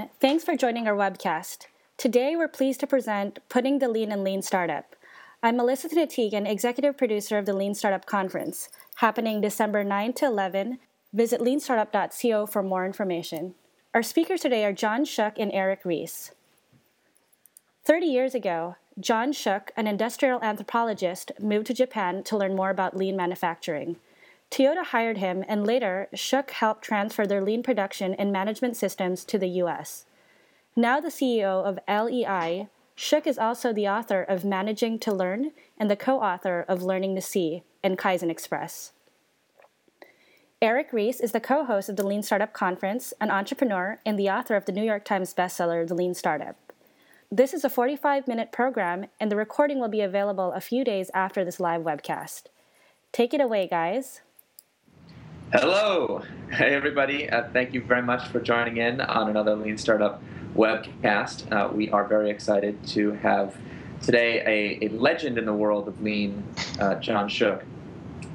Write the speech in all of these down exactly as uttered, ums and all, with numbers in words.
everyone. Thanks for joining our webcast. Today, we're pleased to present Putting the Lean in Lean Startup. I'm Melissa Tategan, Executive Producer of the Lean Startup Conference, happening December ninth to eleventh. Visit lean startup dot co for more information. Our speakers today are John Shook and Eric Ries. thirty years ago, John Shook, an industrial anthropologist, moved to Japan to learn more about lean manufacturing. Toyota hired him, and later, Shook helped transfer their lean production and management systems to the U S. Now the C E O of L E I, Shook is also the author of Managing to Learn and the co-author of Learning to See and Kaizen Express. Eric Ries is the co-host of the Lean Startup Conference, an entrepreneur, and the author of the New York Times bestseller, The Lean Startup. This is a forty-five minute program, and the recording will be available a few days after this live webcast. Take it away, guys. Hello. Hey, everybody. Uh, thank you very much for joining in on another Lean Startup webcast. Uh, we are very excited to have today a, a legend in the world of Lean, uh, John Shook.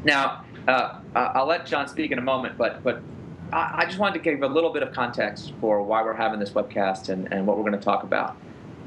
Now, uh, I'll let John speak in a moment, but but I, I just wanted to give a little bit of context for why we're having this webcast and, and what we're going to talk about.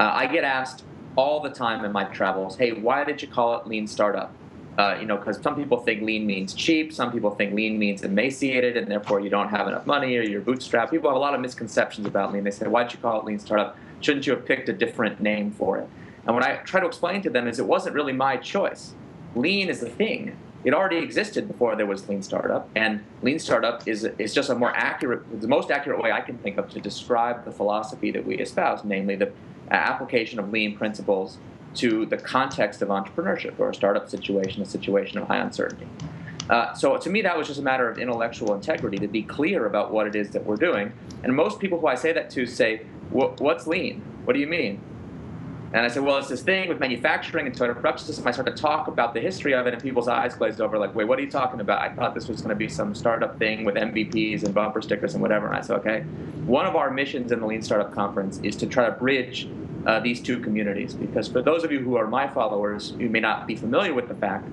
Uh, I get asked all the time in my travels, hey, why did you call it Lean Startup? Uh, you know, because some people think lean means cheap, some people think lean means emaciated, and therefore you don't have enough money or you're bootstrapped. People have a lot of misconceptions about lean. They say, why did you call it Lean Startup? Shouldn't you have picked a different name for it? And what I try to explain to them is it wasn't really my choice. Lean is the thing. It already existed before there was Lean Startup, and Lean Startup is is just a more accurate, the most accurate way I can think of to describe the philosophy that we espouse, namely the application of lean principles to the context of entrepreneurship or a startup situation, a situation of high uncertainty. Uh, so to me, that was just a matter of intellectual integrity, to be clear about what it is that we're doing. And most people who I say that to say, what's lean? What do you mean? And I said, well, it's this thing with manufacturing and Toyota production system. I started to talk about the history of it, and people's eyes glazed over, like, wait, what are you talking about? I thought this was going to be some startup thing with M V Ps and bumper stickers and whatever. And I said, okay, one of our missions in the Lean Startup Conference is to try to bridge uh, these two communities. Because for those of you who are my followers, you may not be familiar with the fact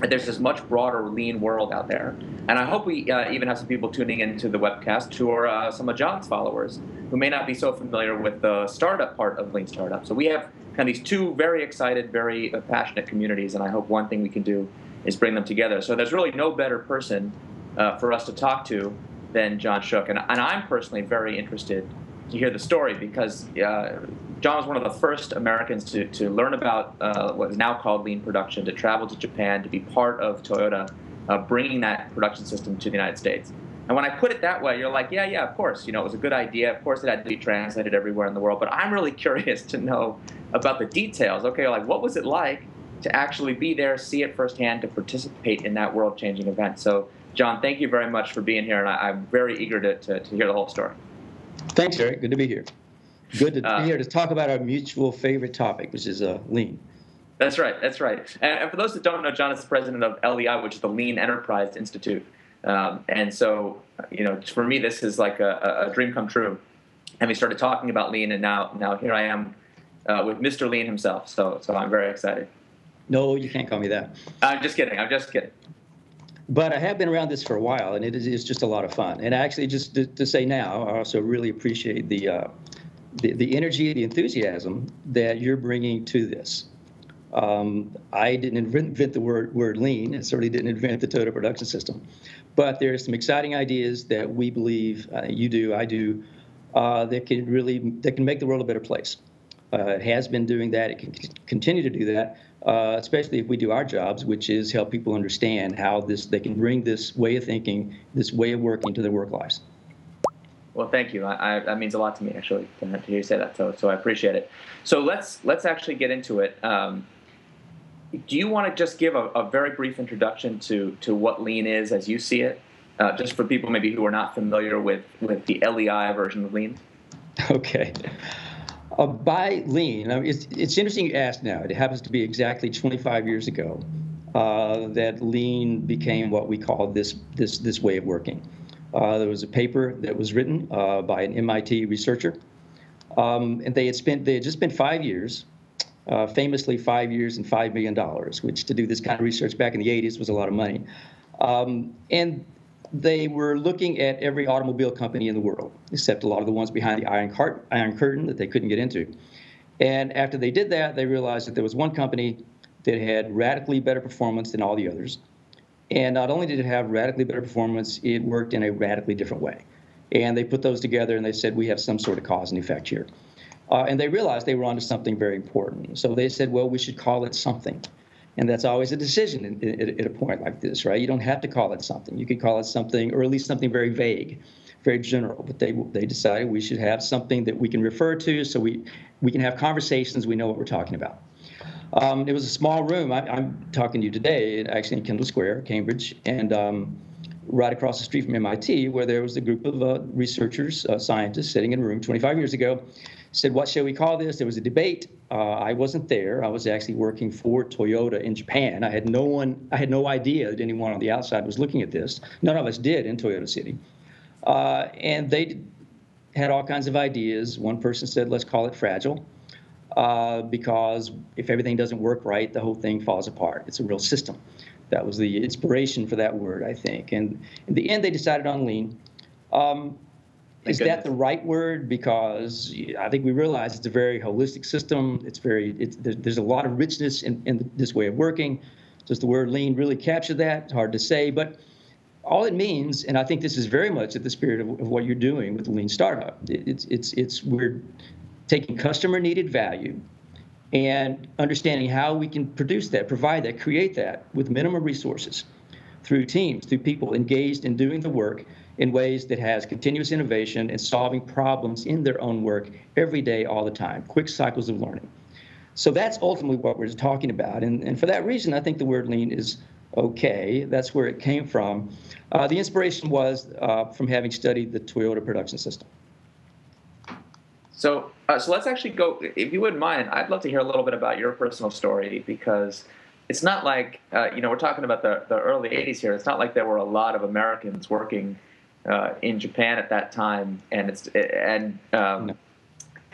that there's this much broader lean world out there. And I hope we uh, even have some people tuning into the webcast who are uh, some of John's followers who may not be so familiar with the startup part of Lean Startup. So we have kind of these two very excited, very uh, passionate communities, and I hope one thing we can do is bring them together. So there's really no better person uh, for us to talk to than John Shook. And, and I'm personally very interested to hear the story because uh, John was one of the first Americans to, to learn about uh, what is now called lean production, to travel to Japan, to be part of Toyota, uh, bringing that production system to the United States. And when I put it that way, you're like, yeah, yeah, of course. You know, it was a good idea. Of course, it had to be translated everywhere in the world. But I'm really curious to know about the details. Okay, like, what was it like to actually be there, see it firsthand, to participate in that world-changing event? So, John, thank you very much for being here. And I, I'm very eager to, to, to hear the whole story. Thanks, Eric. Good to be here. Good to uh, be here to talk about our mutual favorite topic, which is uh, lean. That's right. That's right. And, and for those that don't know, John is the president of L E I, which is the Lean Enterprise Institute. Um, and so, you know, for me, this is like a, a dream come true. And we started talking about lean, and now now here I am uh, with Mister Lean himself. So so I'm very excited. No, you can't call me that. I'm just kidding. I'm just kidding. But I have been around this for a while, and it is it's just a lot of fun. And actually, just to, to say now, I also really appreciate the, uh, the the energy, the enthusiasm that you're bringing to this. Um, I didn't invent the word word lean. I certainly didn't invent the Toyota production system. But there are some exciting ideas that we believe uh, you do, I do, uh, that can really that can make the world a better place. Uh, it has been doing that. It can continue to do that, uh, especially if we do our jobs, which is help people understand how this they can bring this way of thinking, this way of working to their work lives. Well, thank you. I, I, that means a lot to me, actually, to hear you say that. So, so I appreciate it. So let's let's actually get into it. Um, do you want to just give a, a very brief introduction to, to what lean is as you see it, uh, just for people maybe who are not familiar with, with the L E I version of lean? Okay. Uh, by lean, I mean, it's, it's interesting you asked now. It happens to be exactly twenty-five years ago uh, that lean became what we call this this this way of working. Uh, there was a paper that was written uh, by an M I T researcher, um, and they had spent they had just spent five years, uh, famously five years and five million dollars, which to do this kind of research back in the eighties was a lot of money, um, and they were looking at every automobile company in the world, except a lot of the ones behind the Iron, cart- iron Curtain that they couldn't get into. And after they did that, they realized that there was one company that had radically better performance than all the others. And not only did it have radically better performance, it worked in a radically different way. And they put those together and they said, we have some sort of cause and effect here. Uh, and they realized they were onto something very important. So they said, well, we should call it something. And that's always a decision at a point like this, right? You don't have to call it something. You can call it something, or at least something very vague, very general. But they they decided we should have something that we can refer to so we, we can have conversations, we know what we're talking about. Um, it was a small room. I, I'm talking to you today, actually in Kendall Square, Cambridge, and um, right across the street from M I T, where there was a group of uh, researchers, uh, scientists, sitting in a room twenty-five years ago, said, what shall we call this? There was a debate. Uh, I wasn't there. I was actually working for Toyota in Japan. I had no one, I had no idea that anyone on the outside was looking at this. None of us did in Toyota City. Uh, and they had all kinds of ideas. One person said, let's call it fragile, uh, because if everything doesn't work right, the whole thing falls apart. It's a real system. That was the inspiration for that word, I think. And in the end, they decided on lean. Um, Is that the right word? Because I think we realize it's a very holistic system. It's very it's, there's a lot of richness in, in this way of working. Does the word lean really capture that? It's hard to say. But all it means, and I think this is very much at the spirit of, of what you're doing with the Lean Startup, it, it's it's it's we're taking customer-needed value and understanding how we can produce that, provide that, create that with minimum resources through teams, through people engaged in doing the work in ways that has continuous innovation and solving problems in their own work every day, all the time, quick cycles of learning. So that's ultimately what we're talking about. And, and for that reason, I think the word lean is okay. That's where it came from. Uh, the inspiration was uh, from having studied the Toyota production system. So, uh, so let's actually go, if you wouldn't mind, I'd love to hear a little bit about your personal story, because it's not like, uh, you know, we're talking about the, the early eighties here. It's not like there were a lot of Americans working Uh, in Japan at that time, and it's and um, no.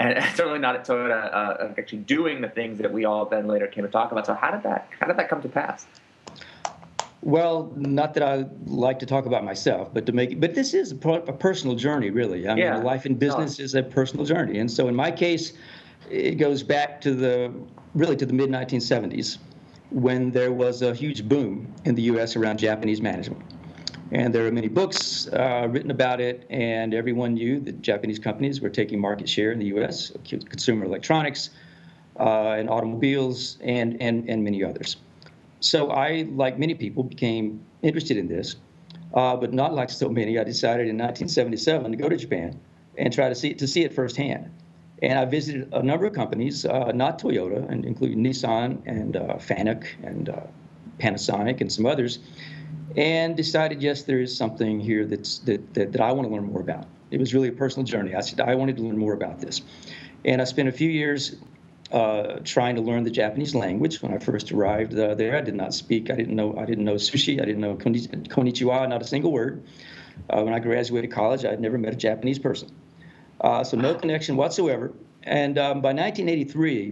and certainly not at Toyota, uh, actually doing the things that we all then later came to talk about. So how did that how did that come to pass? Well, not that I like to talk about myself, but to make but this is a personal journey, really. I mean, yeah. Life in business oh. is a personal journey, and so in my case, it goes back to the really to the mid nineteen seventies, when there was a huge boom in the U S around Japanese management. And there are many books uh, written about it, and everyone knew that Japanese companies were taking market share in the U S, consumer electronics uh, and automobiles and, and, and many others. So I, like many people, became interested in this, uh, but not like so many. I decided in nineteen seventy-seven to go to Japan and try to see, to see it firsthand. And I visited a number of companies, uh, not Toyota, and including Nissan and uh, FANUC and uh, Panasonic and some others, and decided, yes, there is something here that's, that, that that I want to learn more about. It was really a personal journey. I said, I wanted to learn more about this. And I spent a few years uh, trying to learn the Japanese language. When I first arrived uh, there, I did not speak. I didn't know I didn't know sushi. I didn't know konnichiwa, not a single word. Uh, when I graduated college, I had never met a Japanese person. Uh, so no connection whatsoever. And um, by nineteen eighty-three,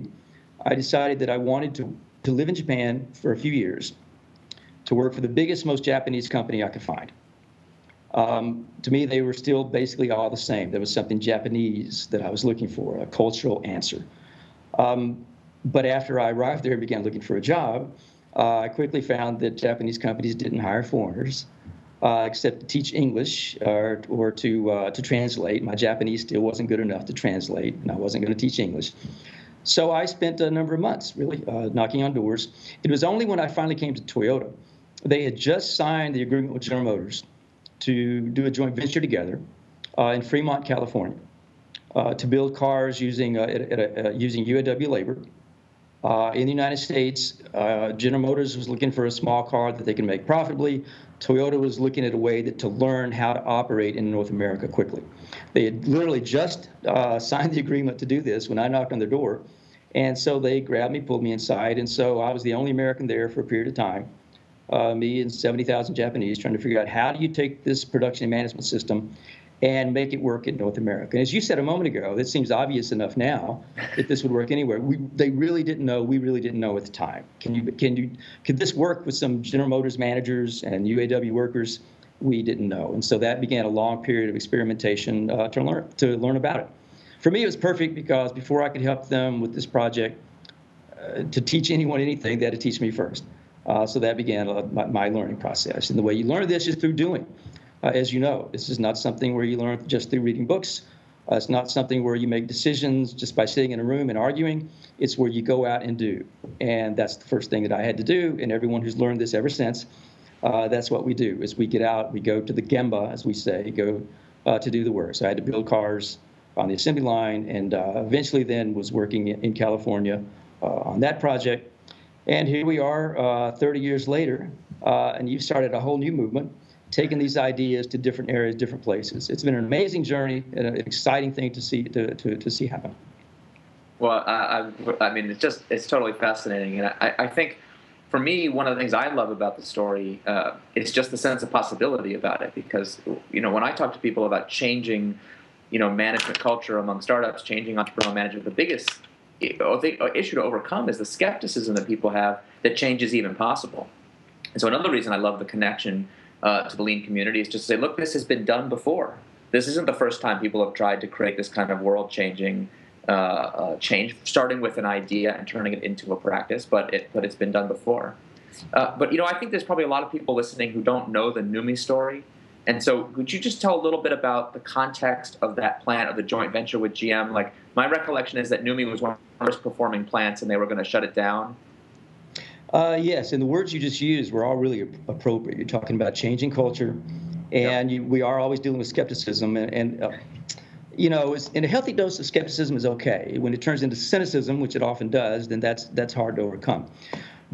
I decided that I wanted to, to live in Japan for a few years, to work for the biggest, most Japanese company I could find. Um, to me, they were still basically all the same. There was something Japanese that I was looking for, a cultural answer. Um, but after I arrived there and began looking for a job, uh, I quickly found that Japanese companies didn't hire foreigners, uh, except to teach English or, or to uh, to translate. My Japanese still wasn't good enough to translate, and I wasn't going to teach English. So I spent a number of months, really, uh, knocking on doors. It was only when I finally came to Toyota. They had just signed the agreement with General Motors to do a joint venture together uh, in Fremont, California, uh, to build cars using uh, at, at, uh, using U A W labor. Uh, in the United States, uh, General Motors was looking for a small car that they could make profitably. Toyota was looking at a way that, to learn how to operate in North America quickly. They had literally just uh, signed the agreement to do this when I knocked on their door. And so they grabbed me, pulled me inside. And so I was the only American there for a period of time. Uh, me and seventy thousand Japanese, trying to figure out how do you take this production and management system and make it work in North America. And as you said a moment ago, that seems obvious enough now that this would work anywhere. We, they really didn't know. We really didn't know at the time. Can you can you could this work with some General Motors managers and U A W workers we didn't know. And so that began a long period of experimentation uh, to learn to learn about it. For me, it was perfect because before I could help them with this project, uh, to teach anyone anything, they had to teach me first. Uh, so that began uh, my, my learning process. And the way you learn this is through doing. Uh, as you know, this is not something where you learn just through reading books. Uh, it's not something where you make decisions just by sitting in a room and arguing. It's where you go out and do. And that's the first thing that I had to do. And everyone who's learned this ever since, uh, that's what we do, is we get out, we go to the gemba, as we say, go uh, to do the work. So I had to build cars on the assembly line, and uh, eventually then was working in California uh, on that project. And here we are uh, thirty years later, uh, and you've started a whole new movement, taking these ideas to different areas, different places. It's been an amazing journey and an exciting thing to see to, to, to see happen. Well, I, I mean, it's just, it's totally fascinating. And I, I think for me, one of the things I love about the story uh, is just the sense of possibility about it. Because, you know, when I talk to people about changing, you know, management culture among startups, changing entrepreneurial management, the biggest issue to overcome is the skepticism that people have that change is even possible. And so another reason I love the connection Uh, to the lean community is just to say, look, this has been done before. This isn't the first time people have tried to create this kind of world-changing uh, uh, change, starting with an idea and turning it into a practice, but, it, but it's been done before. Uh, but, you know, I think there's probably a lot of people listening who don't know the NUMMI story. And so could you just tell a little bit about the context of that plant, of the joint venture with G M? Like, my recollection is that NUMMI was one of the first performing plants and they were going to shut it down. Uh, yes, and the words you just used were all really appropriate. You're talking about changing culture, and you, we are always dealing with skepticism. And, and uh, you know, it's, and a healthy dose of skepticism is okay. When it turns into cynicism, which it often does, then that's that's hard to overcome.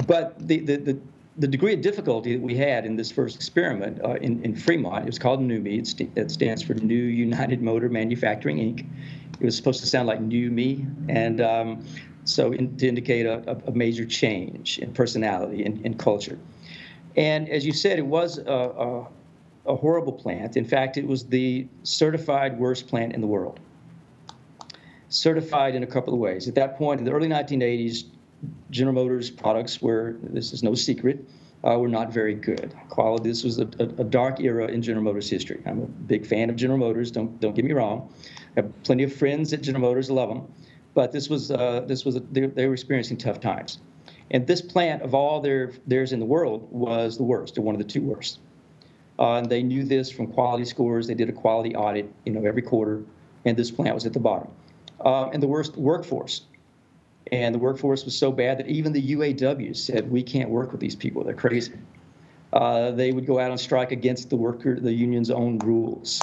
But the the, the, the degree of difficulty that we had in this first experiment uh, in, in Fremont, it was called NUMMI. It, st- it stands for New United Motor Manufacturing, Incorporated. It was supposed to sound like New Me, and um, so in, to indicate a, a major change in personality and, and culture. And as you said, it was a, a, a horrible plant. In fact, it was the certified worst plant in the world. Certified in a couple of ways. At that point, in the early nineteen eighties, General Motors products were, this is no secret, uh, were not very good quality. This was a, a, a dark era in General Motors history. I'm a big fan of General Motors, don't, don't get me wrong. I have plenty of friends at General Motors, love them. But this was uh, this was a, they, they were experiencing tough times, and this plant of all their theirs in the world was the worst, or one of the two worst. Uh, and they knew this from quality scores. They did a quality audit, you know, every quarter, and this plant was at the bottom. Uh, and the worst workforce, and the workforce was so bad that even the U A W said we can't work with these people. They're crazy. Uh, they would go out on strike against the worker, the union's own rules.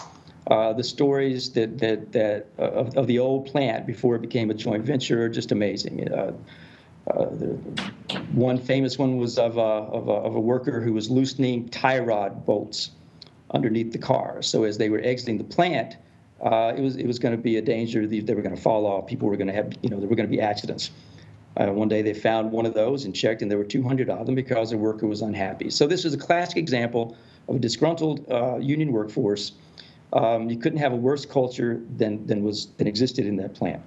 Uh, the stories that that that uh, of, of the old plant before it became a joint venture are just amazing. Uh, uh, the, one famous one was of a, of a of a worker who was loosening tie rod bolts underneath the car. So as they were exiting the plant, uh, it was it was going to be a danger. They, they were going to fall off. People were going to have you know there were going to be accidents. Uh, one day they found one of those and checked, and there were two hundred of them because the worker was unhappy. So this was a classic example of a disgruntled uh, union workforce. Um, you couldn't have a worse culture than than was than existed in that plant.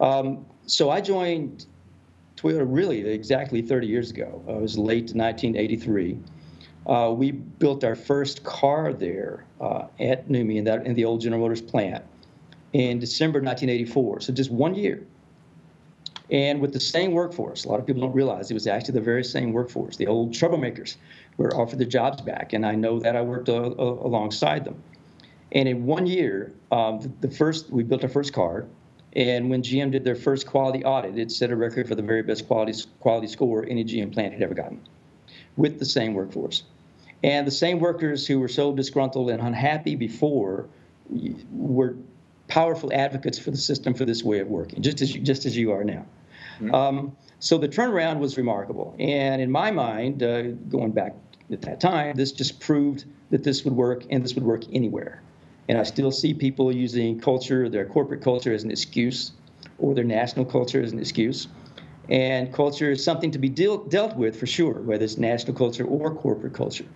Um, so I joined Toyota really exactly thirty years ago. Uh, it was late nineteen eighty-three. Uh, we built our first car there uh, at NUMMI in that in the old General Motors plant in December nineteen eighty-four. So just one year, and with the same workforce. A lot of people don't realize it was actually the very same workforce. The old troublemakers were offered their jobs back, and I know that I worked a, a, alongside them. And in one year, um, the first we built our first car, and when G M did their first quality audit, it set a record for the very best quality quality score any G M plant had ever gotten, with the same workforce, and the same workers who were so disgruntled and unhappy before were powerful advocates for the system for this way of working, just as you, just as you are now. Mm-hmm. Um, so the turnaround was remarkable, and in my mind, uh, going back at that time, this just proved that this would work, and this would work anywhere. And I still see people using culture, their corporate culture, as an excuse, or their national culture as an excuse. And culture is something to be deal, dealt with for sure, whether it's national culture or corporate culture.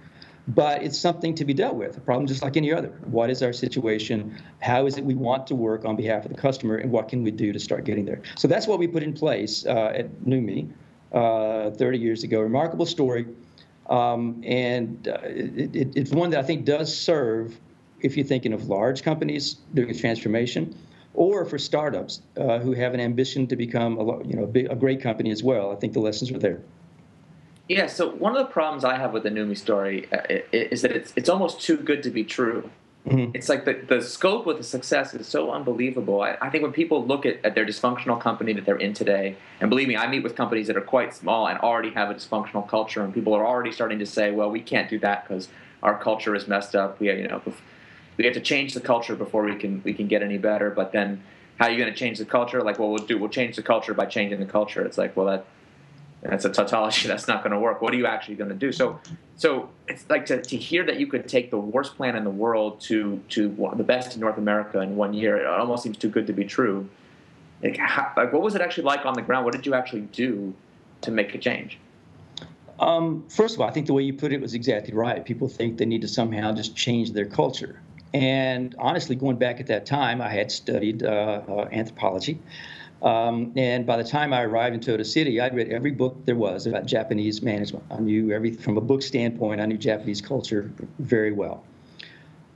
But it's something to be dealt with, a problem just like any other. What is our situation? How is it we want to work on behalf of the customer? And what can we do to start getting there? So that's what we put in place uh, at NUMMI uh, thirty years ago. Remarkable story. Um, and uh, it, it, it's one that I think does serve if you're thinking of large companies doing a transformation, or for startups uh, who have an ambition to become a, you know, a great company as well. I think the lessons are there. Yeah, so one of the problems I have with the NUMMI story is that it's it's almost too good to be true. Mm-hmm. It's like the, the scope of the success is so unbelievable. I, I think when people look at, at their dysfunctional company that they're in today, and believe me, I meet with companies that are quite small and already have a dysfunctional culture, and people are already starting to say, well, we can't do that because our culture is messed up. We, you know, we have to change the culture before we can we can get any better. But then how are you going to change the culture? Like, well, we'll do we'll change the culture by changing the culture. It's like, well, that... that's a tautology. That's not going to work. What are you actually going to do? So, so it's like to, to hear that you could take the worst plan in the world to to the best in North America in one year. It almost seems too good to be true. Like, how, like what was it actually like on the ground? What did you actually do to make a change? Um, first of all, I think the way you put it was exactly right. People think they need to somehow just change their culture. And honestly, going back at that time, I had studied uh, uh, anthropology. Um, and by the time I arrived in Toyota City, I'd read every book there was about Japanese management. I knew everything from a book standpoint. I knew Japanese culture very well.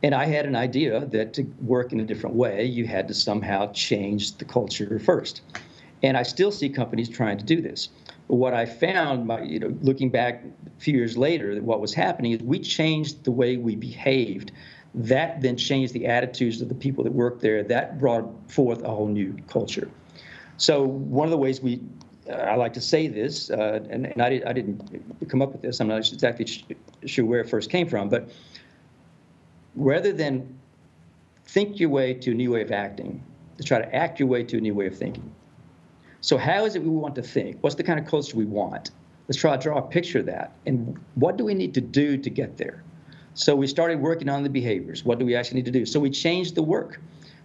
And I had an idea that to work in a different way, you had to somehow change the culture first. And I still see companies trying to do this. But what I found, my, you know, looking back a few years later, that what was happening is we changed the way we behaved. That then changed the attitudes of the people that worked there. That brought forth a whole new culture. So one of the ways we, uh, I like to say this, uh, and, and I, did, I didn't come up with this, I'm not exactly sh- sure where it first came from, but rather than think your way to a new way of acting, to try to act your way to a new way of thinking. So how is it we want to think? What's the kind of culture we want? Let's try to draw a picture of that. And what do we need to do to get there? So we started working on the behaviors. What do we actually need to do? So we changed the work.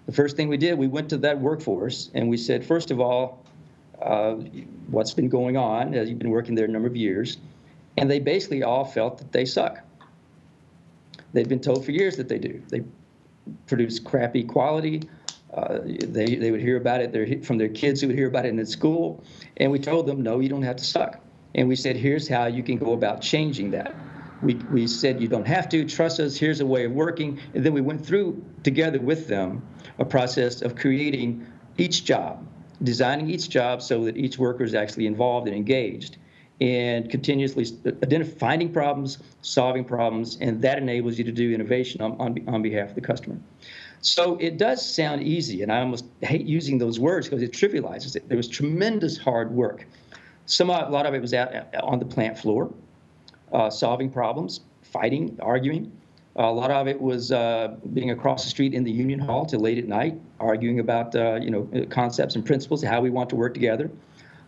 The first thing we did, we went to that workforce and we said, first of all, uh, what's been going on? Uh, you've been working there a number of years. And they basically all felt that they suck. They've been told for years that they do. They produce crappy quality. Uh, they, they would hear about it their, from their kids who would hear about it in school. And we told them, no, you don't have to suck. And we said, here's how you can go about changing that. We, we said, you don't have to. Trust us. Here's a way of working. And then we went through together with them a process of creating each job, designing each job so that each worker is actually involved and engaged, and continuously identifying, finding problems, solving problems, and that enables you to do innovation on, on, on behalf of the customer. So it does sound easy, and I almost hate using those words because it trivializes it. There was tremendous hard work. Some, a lot of it was out on the plant floor, uh, solving problems, fighting, arguing. A lot of it was uh, being across the street in the union hall till late at night, arguing about uh, you know concepts and principles, how we want to work together.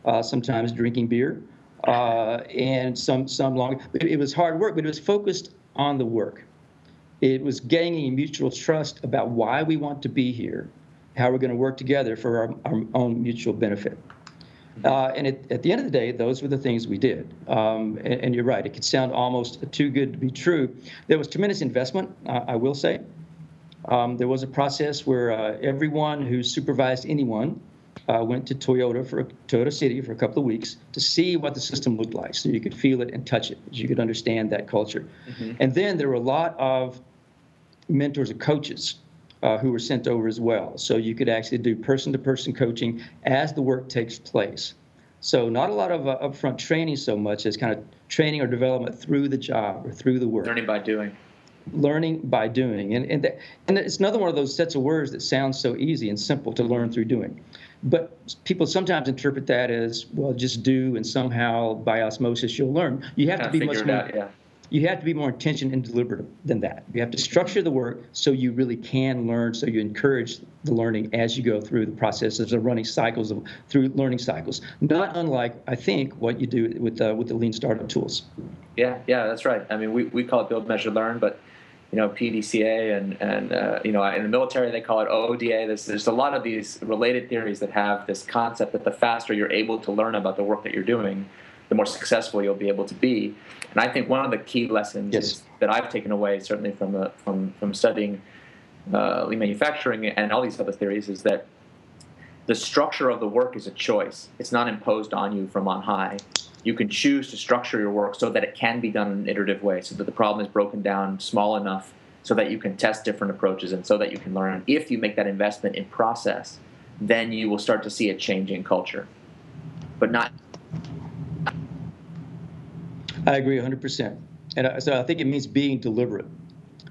Uh, sometimes drinking beer, uh, and some some long. It was hard work, but it was focused on the work. It was gaining mutual trust about why we want to be here, how we're going to work together for our, our own mutual benefit. Uh, and it, at the end of the day, those were the things we did. Um, and, and you're right. It could sound almost too good to be true. There was tremendous investment, uh, I will say. Um, there was a process where uh, everyone who supervised anyone uh, went to Toyota for Toyota City for a couple of weeks to see what the system looked like so you could feel it and touch it, so you could understand that culture. Mm-hmm. And then there were a lot of mentors and coaches Uh, who were sent over as well. So you could actually do person-to-person coaching as the work takes place. So not a lot of uh, upfront training so much as kind of training or development through the job or through the work. Learning by doing. Learning by doing. And and, that, and it's another one of those sets of words that sounds so easy and simple to learn through doing. But people sometimes interpret that as, well, just do and somehow by osmosis you'll learn. You have to be much more... Yeah. You have to be more intentional and deliberate than that. You have to structure the work so you really can learn, so you encourage the learning as you go through the processes of running cycles, of, through learning cycles. Not unlike, I think, what you do with uh, with the Lean Startup tools. Yeah, yeah, that's right. I mean, we, we call it build, measure, learn, but, you know, P D C A and, and uh, you know, in the military they call it O O D A. There's, there's a lot of these related theories that have this concept that the faster you're able to learn about the work that you're doing, the more successful you'll be able to be. And I think one of the key lessons yes. is that I've taken away, certainly from uh, from, from studying uh, lean manufacturing and all these other theories, is that the structure of the work is a choice. It's not imposed on you from on high. you can choose to structure your work so that it can be done in an iterative way, so that the problem is broken down small enough so that you can test different approaches and so that you can learn. If you make that investment in process, then you will start to see a change in culture, but not. I agree one hundred percent. And so I think it means being deliberate.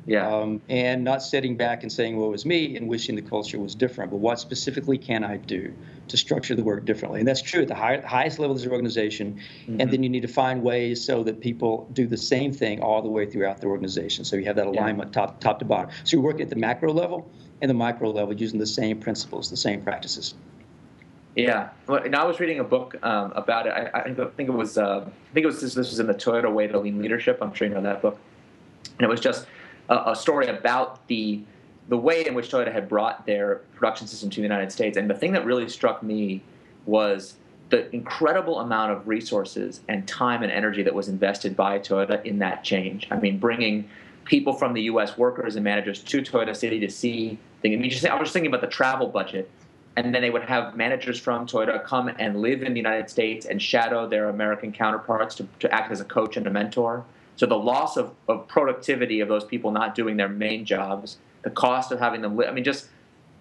Yeah. Um, and not sitting back and saying, well, it was me and wishing the culture was different. But what specifically can I do to structure the work differently? And that's true at the high, highest level of the organization. Mm-hmm. And then you need to find ways so that people do the same thing all the way throughout the organization. So you have that alignment yeah. top, top to bottom. So you're working at the macro level and the micro level using the same principles, the same practices. Yeah, and I was reading a book um, about it. I, I think it was uh, I think it was this, this was in the Toyota Way to Lean Leadership. I'm sure you know that book. And it was just a, a story about the the way in which Toyota had brought their production system to the United States. And the thing that really struck me was the incredible amount of resources and time and energy that was invested by Toyota in that change. I mean, bringing people from the U S workers and managers to Toyota City to see things. I mean, just, I was just thinking about the travel budget. And then they would have managers from Toyota come and live in the United States and shadow their American counterparts to, to act as a coach and a mentor. So the loss of, of productivity of those people not doing their main jobs, the cost of having them live, I mean, just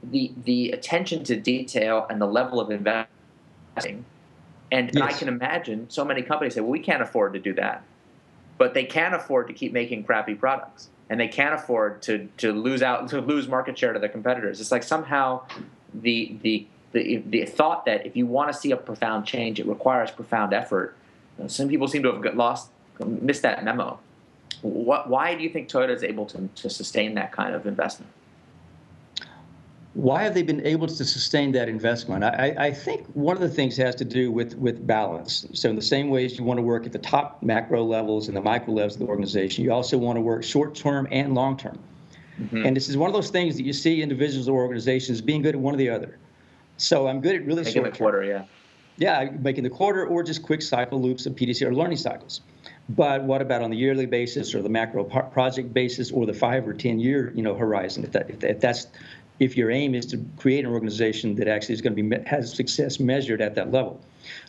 the the attention to detail and the level of investing. And yes. I can imagine so many companies say, well, we can't afford to do that. But they can afford to keep making crappy products. And they can't afford to to lose out to lose market share to their competitors. It's like somehow The, the the the thought that if you want to see a profound change, it requires profound effort. Some people seem to have lost, missed that memo. What, why do you think Toyota is able to, to sustain that kind of investment? Why have they been able to sustain that investment? I, I think one of the things has to do with, with balance. So in the same ways you want to work at the top macro levels and the micro levels of the organization, you also want to work short-term and long-term. Mm-hmm. And this is one of those things that you see individuals or organizations being good at one or the other. So I'm good at really making the quarter, yeah. Yeah, making the quarter or just quick cycle loops of P D C or learning cycles. But what about on the yearly basis or the macro project basis or the five or ten year, you know, horizon? If that, if, that, if that's, if your aim is to create an organization that actually is going to be has success measured at that level.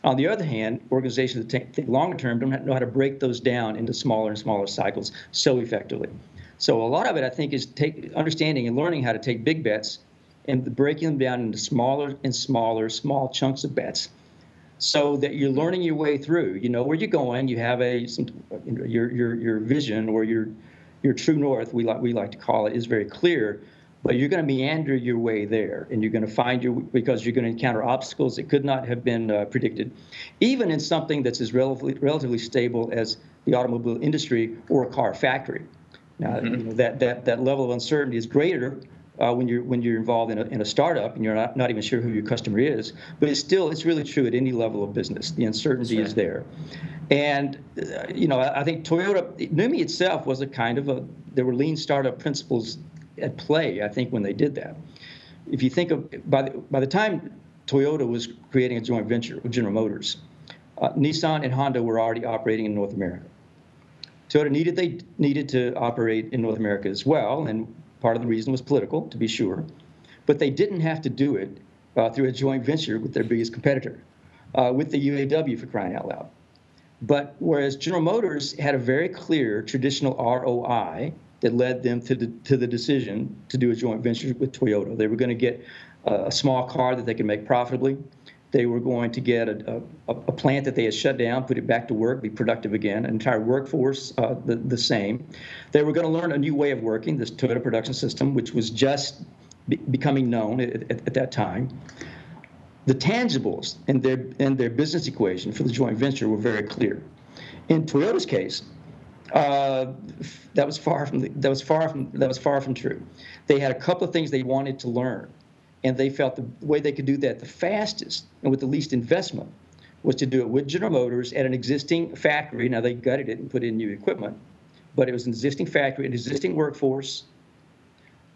On the other hand, organizations that think long term don't know how to break those down into smaller and smaller cycles so effectively. So a lot of it, I think, is take, understanding and learning how to take big bets and breaking them down into smaller and smaller, small chunks of bets so that you're learning your way through. You know where you're going. You have a some, your, your your vision or your your true north, we like we like to call it, is very clear. But you're going to meander your way there, and you're going to find your – because you're going to encounter obstacles that could not have been uh, predicted, even in something that's as relatively, relatively stable as the automobile industry or a car factory. Now, you know, that, that that level of uncertainty is greater uh, when you're when you're involved in a in a startup and you're not, not even sure who your customer is. But it's still it's really true at any level of business. The uncertainty That's right. is there, and uh, you know I, I think Toyota NUMMI itself was a kind of a there were lean startup principles at play. I think when they did that, if you think of by the, by the time Toyota was creating a joint venture with General Motors, uh, Nissan and Honda were already operating in North America. Toyota needed they needed to operate in North America as well, and part of the reason was political, to be sure. But they didn't have to do it uh, through a joint venture with their biggest competitor, uh, with the U A W, for crying out loud. But whereas General Motors had a very clear traditional R O I that led them to the, to the decision to do a joint venture with Toyota. They were going to get a small car that they could make profitably. They were going to get a, a, a plant that they had shut down, put it back to work, be productive again, an entire workforce uh, the, the same. They were going to learn a new way of working, this Toyota production system, which was just be, becoming known at, at, at that time. The tangibles and their, and their business equation for the joint venture were very clear. In Toyota's case, uh, that was far from the, that was far from that was far from true. They had a couple of things they wanted to learn. And they felt the way they could do that the fastest and with the least investment was to do it with General Motors at an existing factory. Now, they gutted it and put in new equipment, but it was an existing factory, an existing workforce.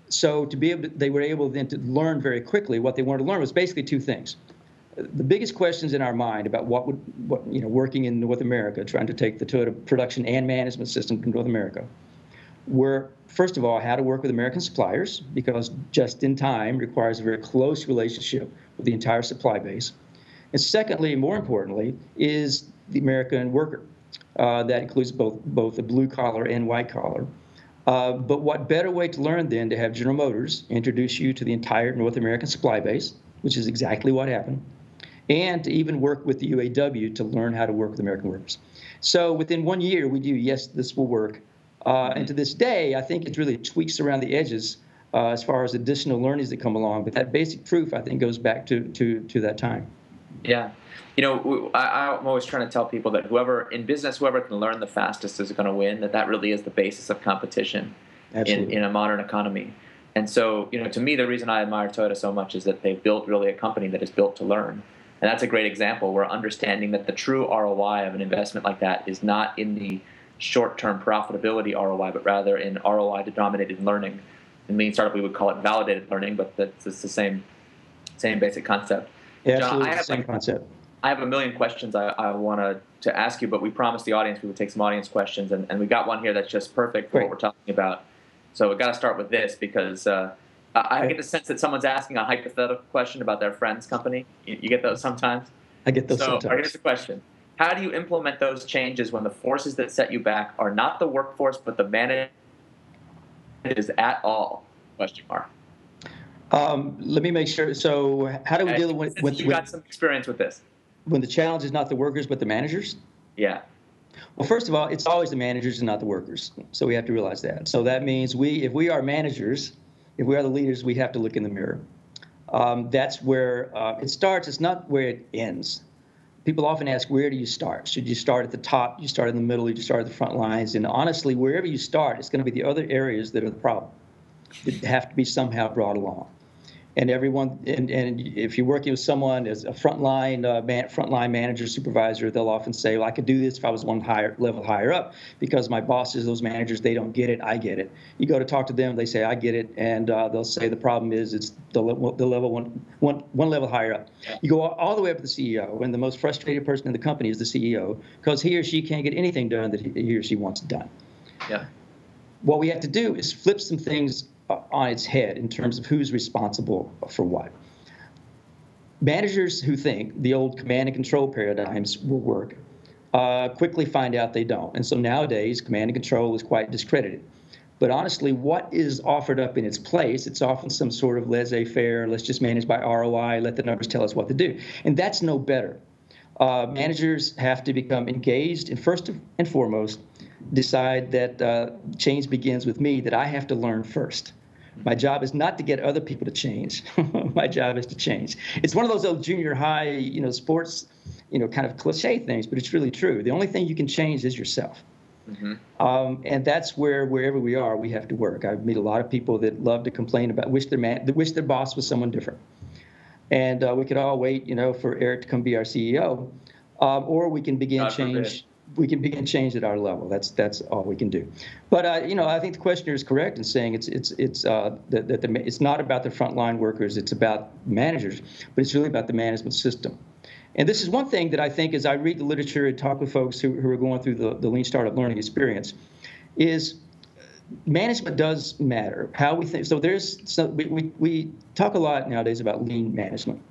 So to be able to, they were able then to learn very quickly. What they wanted to learn was basically two things. The biggest questions in our mind about what would, what, you know, working in North America, trying to take the Toyota production and management system to North America, were, first of all, how to work with American suppliers, because just-in-time requires a very close relationship with the entire supply base. And secondly, more importantly, is the American worker. Uh, that includes both both the blue collar and white collar. Uh, but what better way to learn than to have General Motors introduce you to the entire North American supply base, which is exactly what happened, and to even work with the U A W to learn how to work with American workers. So within one year, we knew, yes, this will work. Uh, and to this day, I think it's really tweaks around the edges uh, as far as additional learnings that come along. But that basic proof, I think, goes back to to, to that time. Yeah. You know, I, I'm always trying to tell people that whoever in business, whoever can learn the fastest is going to win, that that really is the basis of competition in, in a modern economy. And so, you know, to me, the reason I admire Toyota so much is that they've built really a company that is built to learn. And that's a great example where understanding that the true R O I of an investment like that is not in the short-term profitability R O I, but rather in R O I-denominated learning. In Lean Startup, we would call it validated learning, but that's, it's the same same basic concept. Yeah, John, I have, same like, concept. I have a million questions I, I want to ask you, but we promised the audience we would take some audience questions, and, and we got one here that's just perfect for Great. What we're talking about. So we've got to start with this because uh, I, I get the sense that someone's asking a hypothetical question about their friend's company. You, you get those sometimes? I get those so, sometimes. So here's the question. How do you implement those changes when the forces that set you back are not the workforce, but the management is at all? Question mark. Um, let me make sure. So how do we deal with, with – You've got some experience with this. When the challenge is not the workers, but the managers? Yeah. Well, first of all, it's always the managers and not the workers. So we have to realize that. So that means we, if we are managers, if we are the leaders, we have to look in the mirror. Um, that's where uh, it starts. It's not where it ends. People often ask, where do you start? Should you start at the top? You start in the middle? You start at the front lines? And honestly, wherever you start, it's going to be the other areas that are the problem. That have to be somehow brought along. And everyone, and, and if you're working with someone as a frontline uh, man, frontline manager, supervisor, they'll often say, well, I could do this if I was one higher level higher up because my bosses, those managers, they don't get it. I get it. You go to talk to them, they say, I get it. And uh, they'll say the problem is it's the, the level one, one, one level higher up. You go all, all the way up to the C E O, and the most frustrated person in the company is the C E O because he or she can't get anything done that he or she wants done. Yeah. What we have to do is flip some things on its head in terms of who's responsible for what. Managers who think the old command and control paradigms will work uh, quickly find out they don't. And so nowadays, command and control is quite discredited. But honestly, what is offered up in its place, it's often some sort of laissez-faire, let's just manage by R O I, let the numbers tell us what to do. And that's no better. Uh, managers have to become engaged, and first and foremost, decide that uh, change begins with me, that I have to learn first. My job is not to get other people to change. My job is to change. It's one of those old junior high, you know, sports, you know, kind of cliche things, but it's really true. The only thing you can change is yourself. Mm-hmm. Um, and that's where, wherever we are, we have to work. I meet a lot of people that love to complain about, wish their man, wish their boss was someone different. And uh, we could all wait, you know, for Eric to come be our C E O, um, or we can begin God change. Forbid. We can begin change at our level. That's that's all we can do. But uh, you know, I think the questioner is correct in saying it's it's it's uh, that, that the, it's not about the frontline workers. It's about managers, but it's really about the management system. And this is one thing that I think, as I read the literature and talk with folks who who are going through the, the Lean Startup learning experience, is management does matter. How we think. So there's so we we, we talk a lot nowadays about lean management,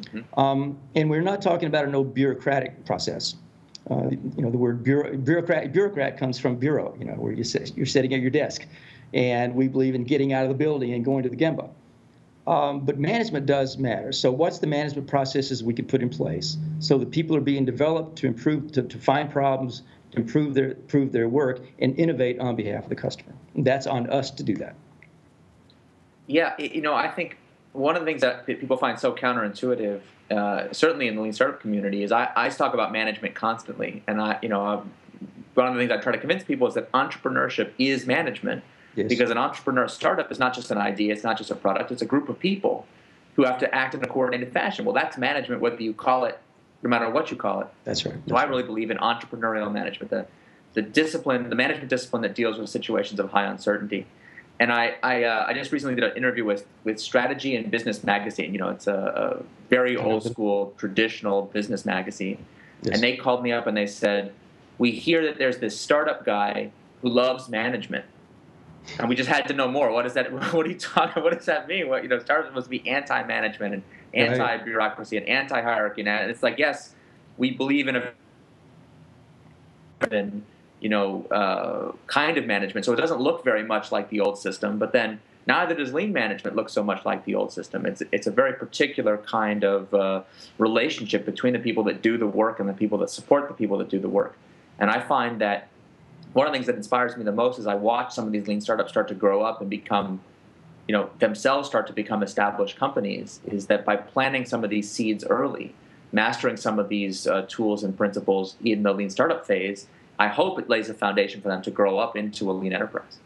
mm-hmm. um, and we're not talking about an old bureaucratic process. Uh, you know, the word bureau, bureaucrat, bureaucrat comes from bureau, you know, where you sit, you're sitting at your desk. And we believe in getting out of the building and going to the Gemba. Um, but management does matter. So what's the management processes we could put in place so the people are being developed to improve, to, to find problems, to improve their, improve their work, and innovate on behalf of the customer? And that's on us to do that. Yeah, you know, I think one of the things that people find so counterintuitive, uh, certainly in the Lean Startup community, is I, I talk about management constantly. And I, you know, I've, one of the things I try to convince people is that entrepreneurship is management. Yes. Because an entrepreneur startup is not just an idea, it's not just a product, it's a group of people who have to act in a coordinated fashion. Well, that's management, whether you call it, no matter what you call it. That's right. That's so I really believe in entrepreneurial management, the, the discipline, the management discipline that deals with situations of high uncertainty. And I I, uh, I just recently did an interview with, with Strategy and Business Magazine. You know, it's a, a very old school, traditional business magazine. Yes. And they called me up and they said, we hear that there's this startup guy who loves management. And we just had to know more. What is that? What are you talking? What does that mean? What, you know, startups must be anti-management and anti-bureaucracy and anti-hierarchy. And it's like, yes, we believe in a driven, you know, uh, kind of management. So it doesn't look very much like the old system, but then neither does lean management look so much like the old system. It's it's a very particular kind of uh, relationship between the people that do the work and the people that support the people that do the work. And I find that one of the things that inspires me the most is I watch some of these lean startups start to grow up and become, you know, themselves start to become established companies, is that by planting some of these seeds early, mastering some of these uh, tools and principles in the lean startup phase, I hope it lays a foundation for them to grow up into a lean enterprise.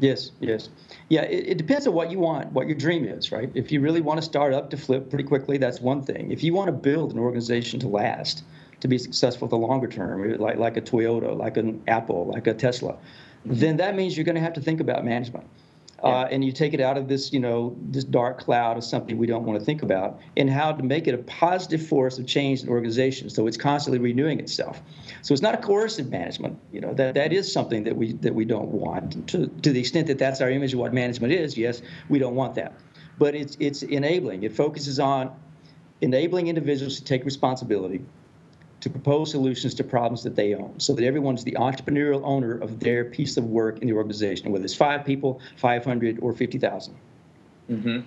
Yes, yes. Yeah, it, it depends on what you want, what your dream is, right? If you really want to start up to flip pretty quickly, that's one thing. If you want to build an organization to last, to be successful the longer term, like, like a Toyota, like an Apple, like a Tesla, mm-hmm. then that means you're going to have to think about management. Yeah. Uh, and you take it out of this, you know, this dark cloud of something we don't want to think about, and how to make it a positive force of change in organizations. So it's constantly renewing itself. So it's not a coercive management. You know, that, that is something that we that we don't want. To to the extent that that's our image of what management is, yes, we don't want that. But it's it's enabling. It focuses on enabling individuals to take responsibility, to propose solutions to problems that they own, so that everyone's the entrepreneurial owner of their piece of work in the organization, whether it's five people, five hundred, or fifty thousand. Mm-hmm.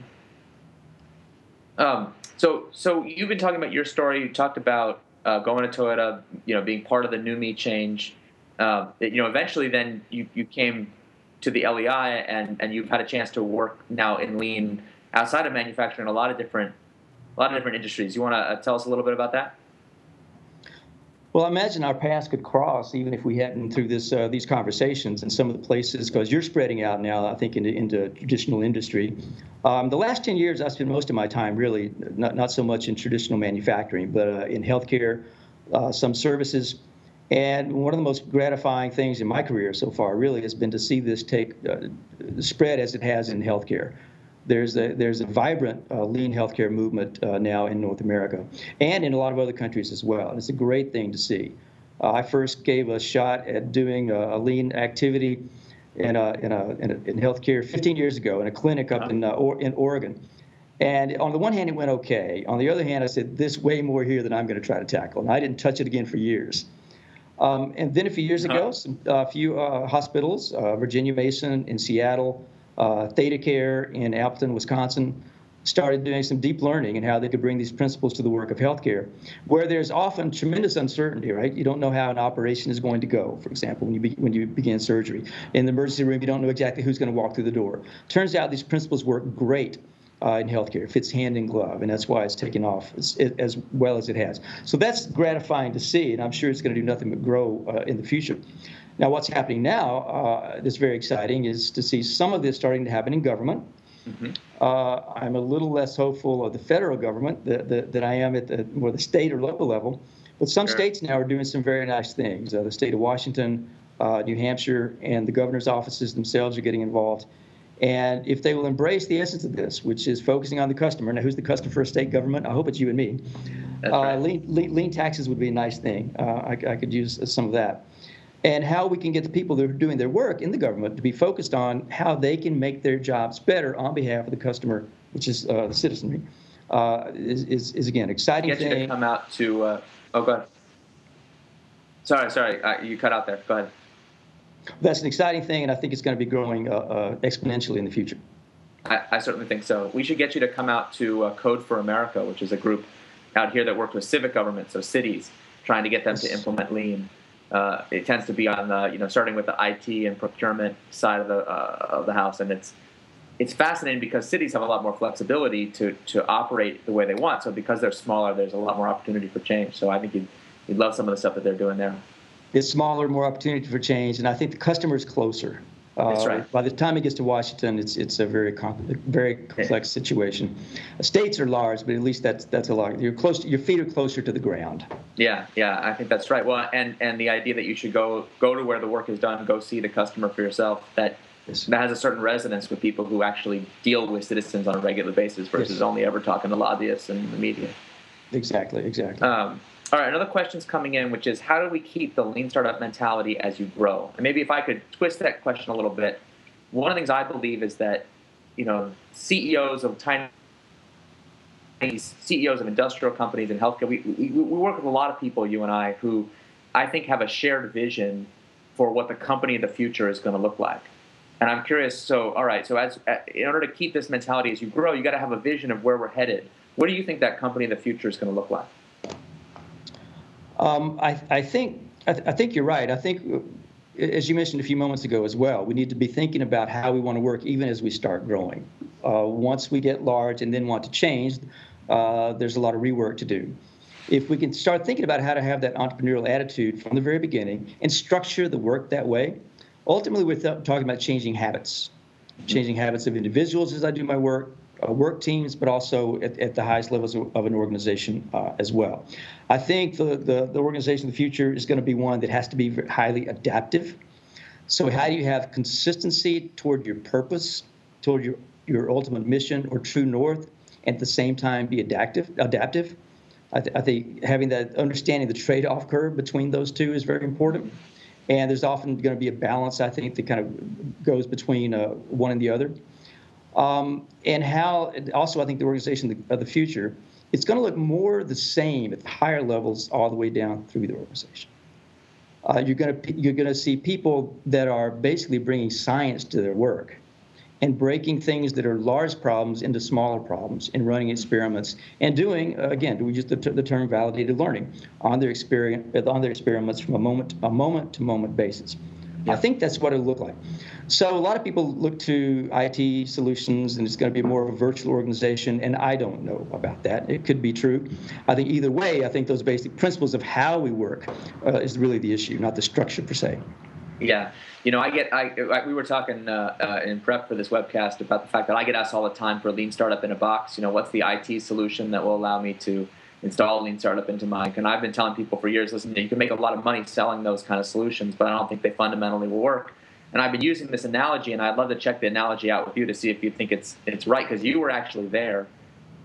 Um, so, so you've been talking about your story. You talked about uh, going to Toyota, you know, being part of the New Me change. Uh, you know, eventually, then you you came to the L E I, and and you've had a chance to work now in lean outside of manufacturing, a lot of different, a lot of different industries. You want to uh, tell us a little bit about that? Well, I imagine our paths could cross even if we hadn't through this uh, these conversations and some of the places, because you're spreading out now, I think, into, into traditional industry. Um, the last ten years, I spent most of my time really not, not so much in traditional manufacturing, but uh, in healthcare, uh, some services. And one of the most gratifying things in my career so far really has been to see this take uh, spread as it has in healthcare. There's a, there's a vibrant uh, lean healthcare movement uh, now in North America and in a lot of other countries as well. And it's a great thing to see. Uh, I first gave a shot at doing a, a lean activity in a, in, a, in, a, in healthcare fifteen years ago in a clinic up in, uh, or, in Oregon. And on the one hand, it went okay. On the other hand, I said, there's way more here than I'm going to try to tackle. And I didn't touch it again for years. Um, and then a few years ago, some, a few uh, hospitals, uh, Virginia Mason in Seattle, Uh, Theta Care in Appleton, Wisconsin, started doing some deep learning and how they could bring these principles to the work of healthcare, where there's often tremendous uncertainty, right? You don't know how an operation is going to go, for example, when you be, when you begin surgery. In the emergency room, you don't know exactly who's going to walk through the door. Turns out these principles work great uh, in healthcare. It fits hand in glove, and that's why it's taken off as, as well as it has. So that's gratifying to see, and I'm sure it's going to do nothing but grow uh, in the future. Now, what's happening now uh, that's very exciting is to see some of this starting to happen in government. Mm-hmm. Uh, I'm a little less hopeful of the federal government that, that, that I am at the, more the state or local level. But some sure. states now are doing some very nice things. Uh, the state of Washington, uh, New Hampshire, and the governor's offices themselves are getting involved. And if they will embrace the essence of this, which is focusing on the customer. Now, who's the customer for a state government? I hope it's you and me. That's uh, right. lean, lean, lean taxes would be a nice thing. Uh, I, I could use some of that. And how we can get the people that are doing their work in the government to be focused on how they can make their jobs better on behalf of the customer, which is uh, the citizenry, uh, is, is, is, again, exciting thing. I get you to come out to uh, – oh, go ahead. Sorry, sorry. Uh, you cut out there. Go ahead. That's an exciting thing, and I think it's going to be growing uh, uh, exponentially in the future. I, I certainly think so. We should get you to come out to uh, Code for America, which is a group out here that works with civic government, so cities, trying to get them to implement lean. Uh, it tends to be on the, you know, starting with the I T and procurement side of the uh, of the house, and it's it's fascinating because cities have a lot more flexibility to, to operate the way they want. So because they're smaller, there's a lot more opportunity for change. So I think you'd, you'd love some of the stuff that they're doing there. It's smaller, more opportunity for change, and I think the customer is closer. Uh, That's right. By the time it gets to Washington, it's it's a very complex, very complex situation. States are large, but at least that's that's a lot. You're close to, your feet are closer to the ground. Yeah, yeah, I think that's right. Well, and, and the idea that you should go go to where the work is done, go see the customer for yourself. That yes. that has a certain resonance with people who actually deal with citizens on a regular basis versus yes. only ever talking to lobbyists and the media. Exactly. Exactly. Um, All right, another question's coming in, which is how do we keep the lean startup mentality as you grow? And maybe if I could twist that question a little bit, one of the things I believe is that, you know, C E Os of tiny C E Os of industrial companies and healthcare, we, we, we work with a lot of people, you and I, who I think, have a shared vision for what the company of the future is going to look like. And I'm curious, so, all right, so as in order to keep this mentality as you grow, you got to have a vision of where we're headed. What do you think that company of the future is going to look like? Um, I, I think I, th- I think you're right. I think, as you mentioned a few moments ago as well, we need to be thinking about how we want to work even as we start growing. Uh, once we get large and then want to change, uh, there's a lot of rework to do. If we can start thinking about how to have that entrepreneurial attitude from the very beginning and structure the work that way, ultimately we're th- talking about changing habits, changing habits of individuals as I do my work, uh, work teams, but also at, at the highest levels of, of an organization uh, as well. I think the, the, the organization of the future is going to be one that has to be highly adaptive. So how do you have consistency toward your purpose, toward your, your ultimate mission or true north, and at the same time be adaptive? adaptive? I, th- I think having that understanding the trade-off curve between those two is very important. And there's often going to be a balance, I think, that kind of goes between uh, one and the other. Um, and how also I think the organization of the future, it's going to look more the same at the higher levels all the way down through the organization. Uh, you're going to you're going to see people that are basically bringing science to their work and breaking things that are large problems into smaller problems and running experiments and doing, again, we use the, the term validated learning, on their experience, on their experiments from a moment a moment to moment basis. Yeah. I think that's what it'll look like. So a lot of people look to I T solutions and it's going to be more of a virtual organization, and I don't know about that. It could be true. I think either way, I think those basic principles of how we work uh, is really the issue, not the structure per se. Yeah. You know, I get, I, I we were talking uh, uh, in prep for this webcast about the fact that I get asked all the time for a lean startup in a box. You know, what's the I T solution that will allow me to install a lean startup into mine? And I've been telling people for years, listen, you can make a lot of money selling those kind of solutions, but I don't think they fundamentally will work. And I've been using this analogy, and I'd love to check the analogy out with you to see if you think it's it's right, because you were actually there.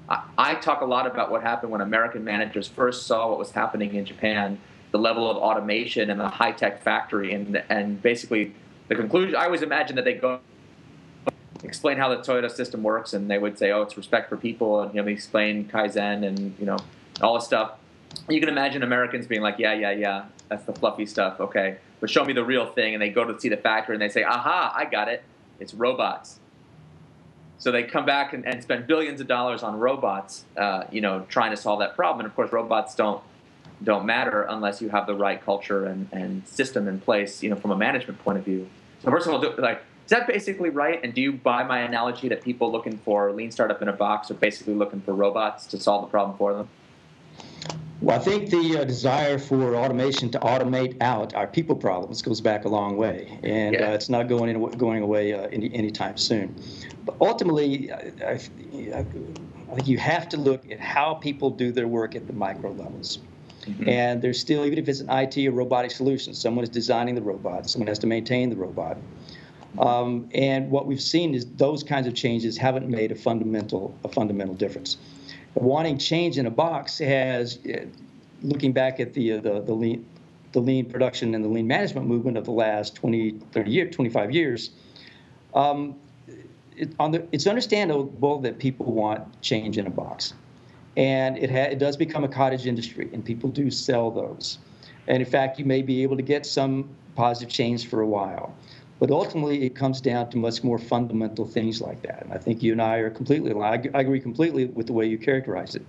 I, I talk a lot about what happened when American managers first saw what was happening in Japan, the level of automation and the high-tech factory, and and basically the conclusion, I always imagine that they go explain how the Toyota system works, and they would say, oh, it's respect for people, and, you know, they explain Kaizen and, you know, all this stuff. You can imagine Americans being like, yeah, yeah, yeah, that's the fluffy stuff, okay, but show me the real thing, and they go to see the factory, and they say, aha, I got it, it's robots. So they come back and, and spend billions of dollars on robots, uh, you know, trying to solve that problem, and of course, robots don't don't matter unless you have the right culture and, and system in place, you know, from a management point of view. So first of all, do, like, is that basically right? And do you buy my analogy that people looking for lean startup in a box are basically looking for robots to solve the problem for them? Well, I think the uh, desire for automation to automate out our people problems goes back a long way, and yeah. uh, it's not going in, going away uh, any anytime soon. But ultimately, I, I, I think you have to look at how people do their work at the micro levels. Mm-hmm. And there's still, even if it's an I T or robotic solution, someone is designing the robot, someone has to maintain the robot. Um, and what we've seen is those kinds of changes haven't made a fundamental a fundamental difference. Wanting change in a box has, looking back at the uh, the, the lean the lean production and the lean management movement of the last twenty, thirty years, twenty-five years, um, it, on the, it's understandable that people want change in a box. And it, ha- it does become a cottage industry, and people do sell those. And in fact, you may be able to get some positive change for a while. But ultimately, it comes down to much more fundamental things like that. And I think you and I are completely aligned. I agree completely with the way you characterize it.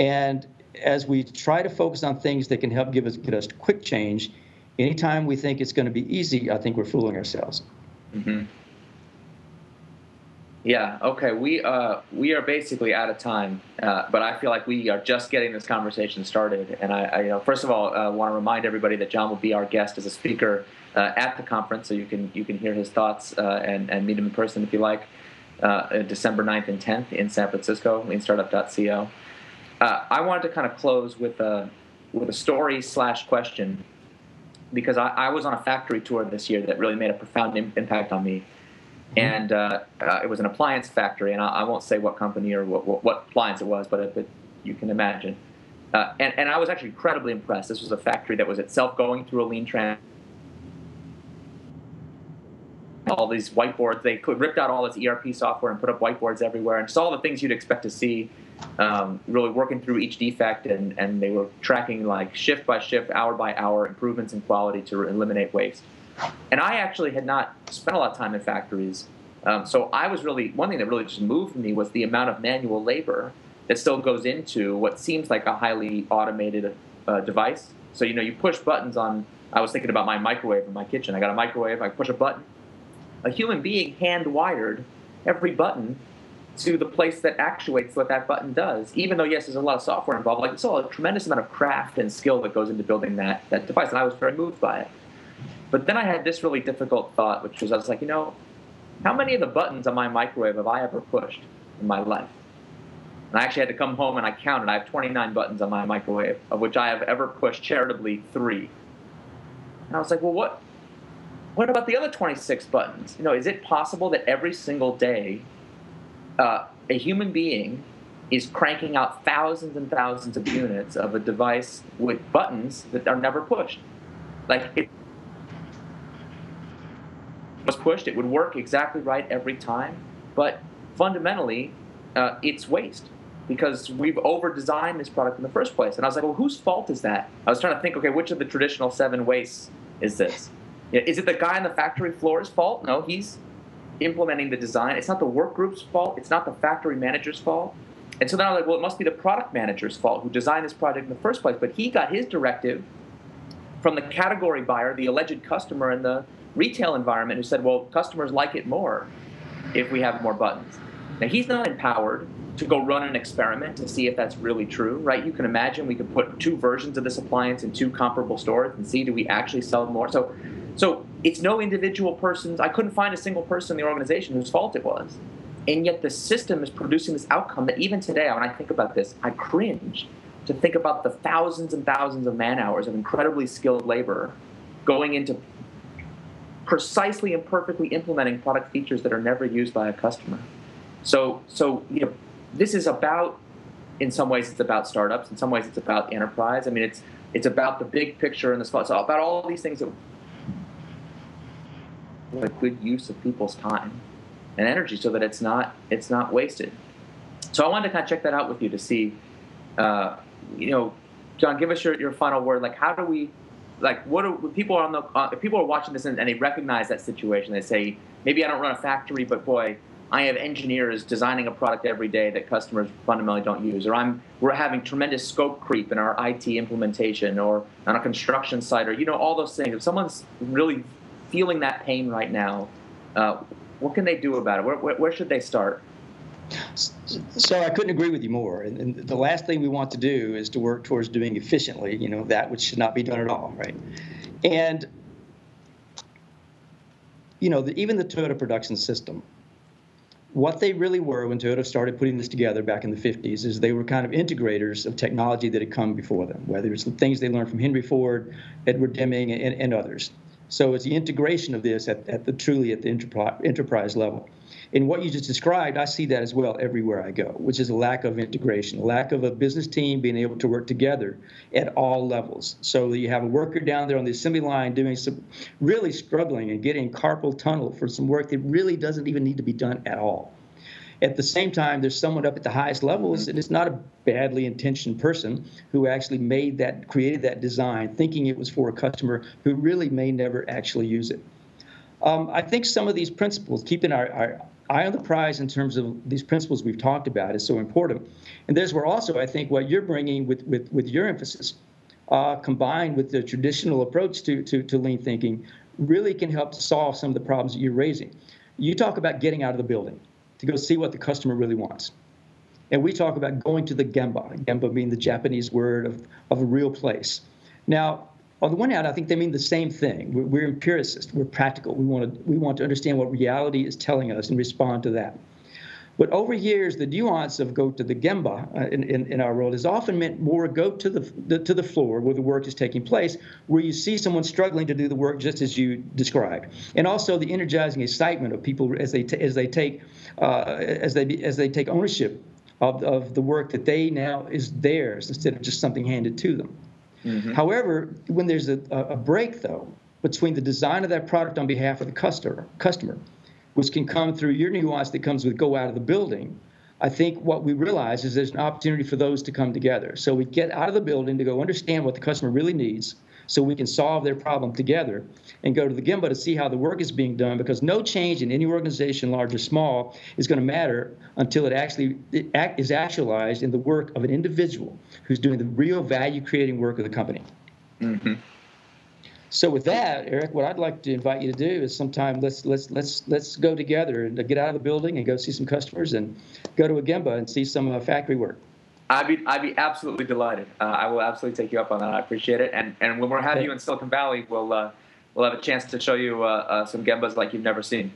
And as we try to focus on things that can help give us get us quick change, anytime we think it's going to be easy, I think we're fooling ourselves. Mm-hmm. Yeah. Okay. We uh we are basically out of time, uh, but I feel like we are just getting this conversation started. And I, I you know, first of all, uh, want to remind everybody that John will be our guest as a speaker uh, at the conference, so you can you can hear his thoughts uh, and and meet him in person if you like, uh, December ninth and tenth in San Francisco, lean startup dot co. Uh, I wanted to kind of close with a with a story slash question, because I, I was on a factory tour this year that really made a profound im- impact on me. And uh, uh, it was an appliance factory, and I, I won't say what company or what, what, what appliance it was, but, it, but you can imagine. Uh, and, and I was actually incredibly impressed. This was a factory that was itself going through a lean trans. All these whiteboards, they ripped out all this E R P software and put up whiteboards everywhere, and just all the things you'd expect to see um, really working through each defect, and, and they were tracking like shift by shift, hour by hour, improvements in quality to eliminate waste. And I actually had not spent a lot of time in factories. Um, so I was really, one thing that really just moved me was the amount of manual labor that still goes into what seems like a highly automated uh, device. So, you know, you push buttons on, I was thinking about my microwave in my kitchen. I got a microwave, I push a button. A human being hand-wired every button to the place that actuates what that button does, even though, yes, there's a lot of software involved. Like, it's all a tremendous amount of craft and skill that goes into building that, that device, and I was very moved by it. But then I had this really difficult thought, which was, I was like, you know, how many of the buttons on my microwave have I ever pushed in my life? And I actually had to come home and I counted. I have twenty-nine buttons on my microwave, of which I have ever pushed charitably three. And I was like, well, what what about the other twenty-six buttons? You know, is it possible that every single day uh, a human being is cranking out thousands and thousands of units of a device with buttons that are never pushed? Like, it was pushed, it would work exactly right every time, but fundamentally uh, it's waste because we've over-designed this product in the first place. And I was like, well, whose fault is that? I was trying to think, okay, which of the traditional seven wastes is this? Yeah, is it the guy on the factory floor's fault? No, he's implementing the design. It's not the work group's fault. It's not the factory manager's fault. And so then I was like, well, it must be the product manager's fault who designed this project in the first place, but he got his directive from the category buyer, the alleged customer, and the retail environment, who said, well, customers like it more if we have more buttons. Now, he's not empowered to go run an experiment to see if that's really true, right? You can imagine we could put two versions of this appliance in two comparable stores and see, do we actually sell more? So so it's no individual person's. I couldn't find a single person in the organization whose fault it was. And yet the system is producing this outcome that even today, when I think about this, I cringe to think about the thousands and thousands of man hours of incredibly skilled labor going into precisely and perfectly implementing product features that are never used by a customer. So, so you know, this is about, in some ways, it's about startups. In some ways, it's about enterprise. I mean, it's it's about the big picture and the small. It's about all these things that a good use of people's time and energy, so that it's not it's not wasted. So I wanted to kind of check that out with you to see, uh, you know, John, give us your, your final word. Like, how do we? Like, what are people are on the? Uh, if people are watching this and, and they recognize that situation, they say, maybe I don't run a factory, but boy, I have engineers designing a product every day that customers fundamentally don't use, or I'm we're having tremendous scope creep in our I T implementation, or on a construction site, or you know, all those things. If someone's really feeling that pain right now, uh, what can they do about it? Where, where, where should they start? So I couldn't agree with you more. And, and the last thing we want to do is to work towards doing efficiently, you know, that which should not be done at all, right? And, you know, the, even the Toyota production system, what they really were when Toyota started putting this together back in the fifties is they were kind of integrators of technology that had come before them, whether it's the things they learned from Henry Ford, Edward Deming, and, and others. So it's the integration of this at, at the truly at the enterprise, enterprise level. And what you just described, I see that as well everywhere I go, which is a lack of integration, a lack of a business team being able to work together at all levels. So you have a worker down there on the assembly line doing some really struggling and getting carpal tunnel for some work that really doesn't even need to be done at all. At the same time, there's someone up at the highest levels, and it's not a badly intentioned person who actually made that, created that design, thinking it was for a customer who really may never actually use it. Um, I think some of these principles, keeping our, our eye on the prize in terms of these principles we've talked about, is so important. And there's where also I think what you're bringing with with, with your emphasis, uh, combined with the traditional approach to, to to lean thinking, really can help to solve some of the problems that you're raising. You talk about getting out of the building to go see what the customer really wants. And we talk about going to the gemba, gemba being the Japanese word of, of a real place. Now, on the one hand, I think they mean the same thing. We're, we're empiricists. We're practical. We want to we want to understand what reality is telling us and respond to that. But over years, the nuance of go to the gemba uh, in, in, in our world has often meant more go to the, the to the floor where the work is taking place, where you see someone struggling to do the work just as you described, and also the energizing excitement of people as they t- as they take uh, as they as they take ownership of of the work that they now is theirs instead of just something handed to them. Mm-hmm. However, when there's a, a break though between the design of that product on behalf of the customer, customer, which can come through your nuance that comes with go out of the building, I think what we realize is there's an opportunity for those to come together. So we get out of the building to go understand what the customer really needs so we can solve their problem together and go to the Gemba to see how the work is being done, because no change in any organization, large or small, is going to matter until it actually it act, is actualized in the work of an individual who's doing the real value-creating work of the company. Mm-hmm. So with that, Eric, what I'd like to invite you to do is sometime let's let's let's let's go together and get out of the building and go see some customers and go to a Gemba and see some uh, factory work. I'd be I'd be absolutely delighted. Uh, I will absolutely take you up on that. I appreciate it. And and when we're having you in Silicon Valley, we'll uh, we'll have a chance to show you uh, uh, some Gembas like you've never seen.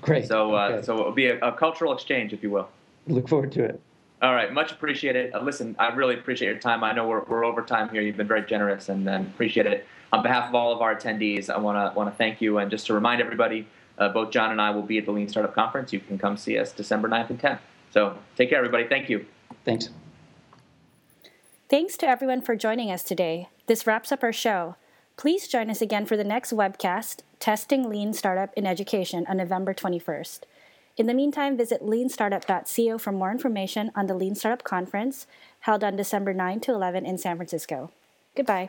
Great. So uh, okay. so it'll be a, a cultural exchange, if you will. Look forward to it. All right, much appreciated. Uh, listen, I really appreciate your time. I know we're we're over time here. You've been very generous, and, and appreciate it. On behalf of all of our attendees, I want to want to thank you. And just to remind everybody, uh, both John and I will be at the Lean Startup Conference. You can come see us December ninth and tenth. So take care, everybody. Thank you. Thanks. Thanks to everyone for joining us today. This wraps up our show. Please join us again for the next webcast, Testing Lean Startup in Education, on November twenty-first. In the meantime, visit lean startup dot co for more information on the Lean Startup Conference held on December ninth to eleventh in San Francisco. Goodbye.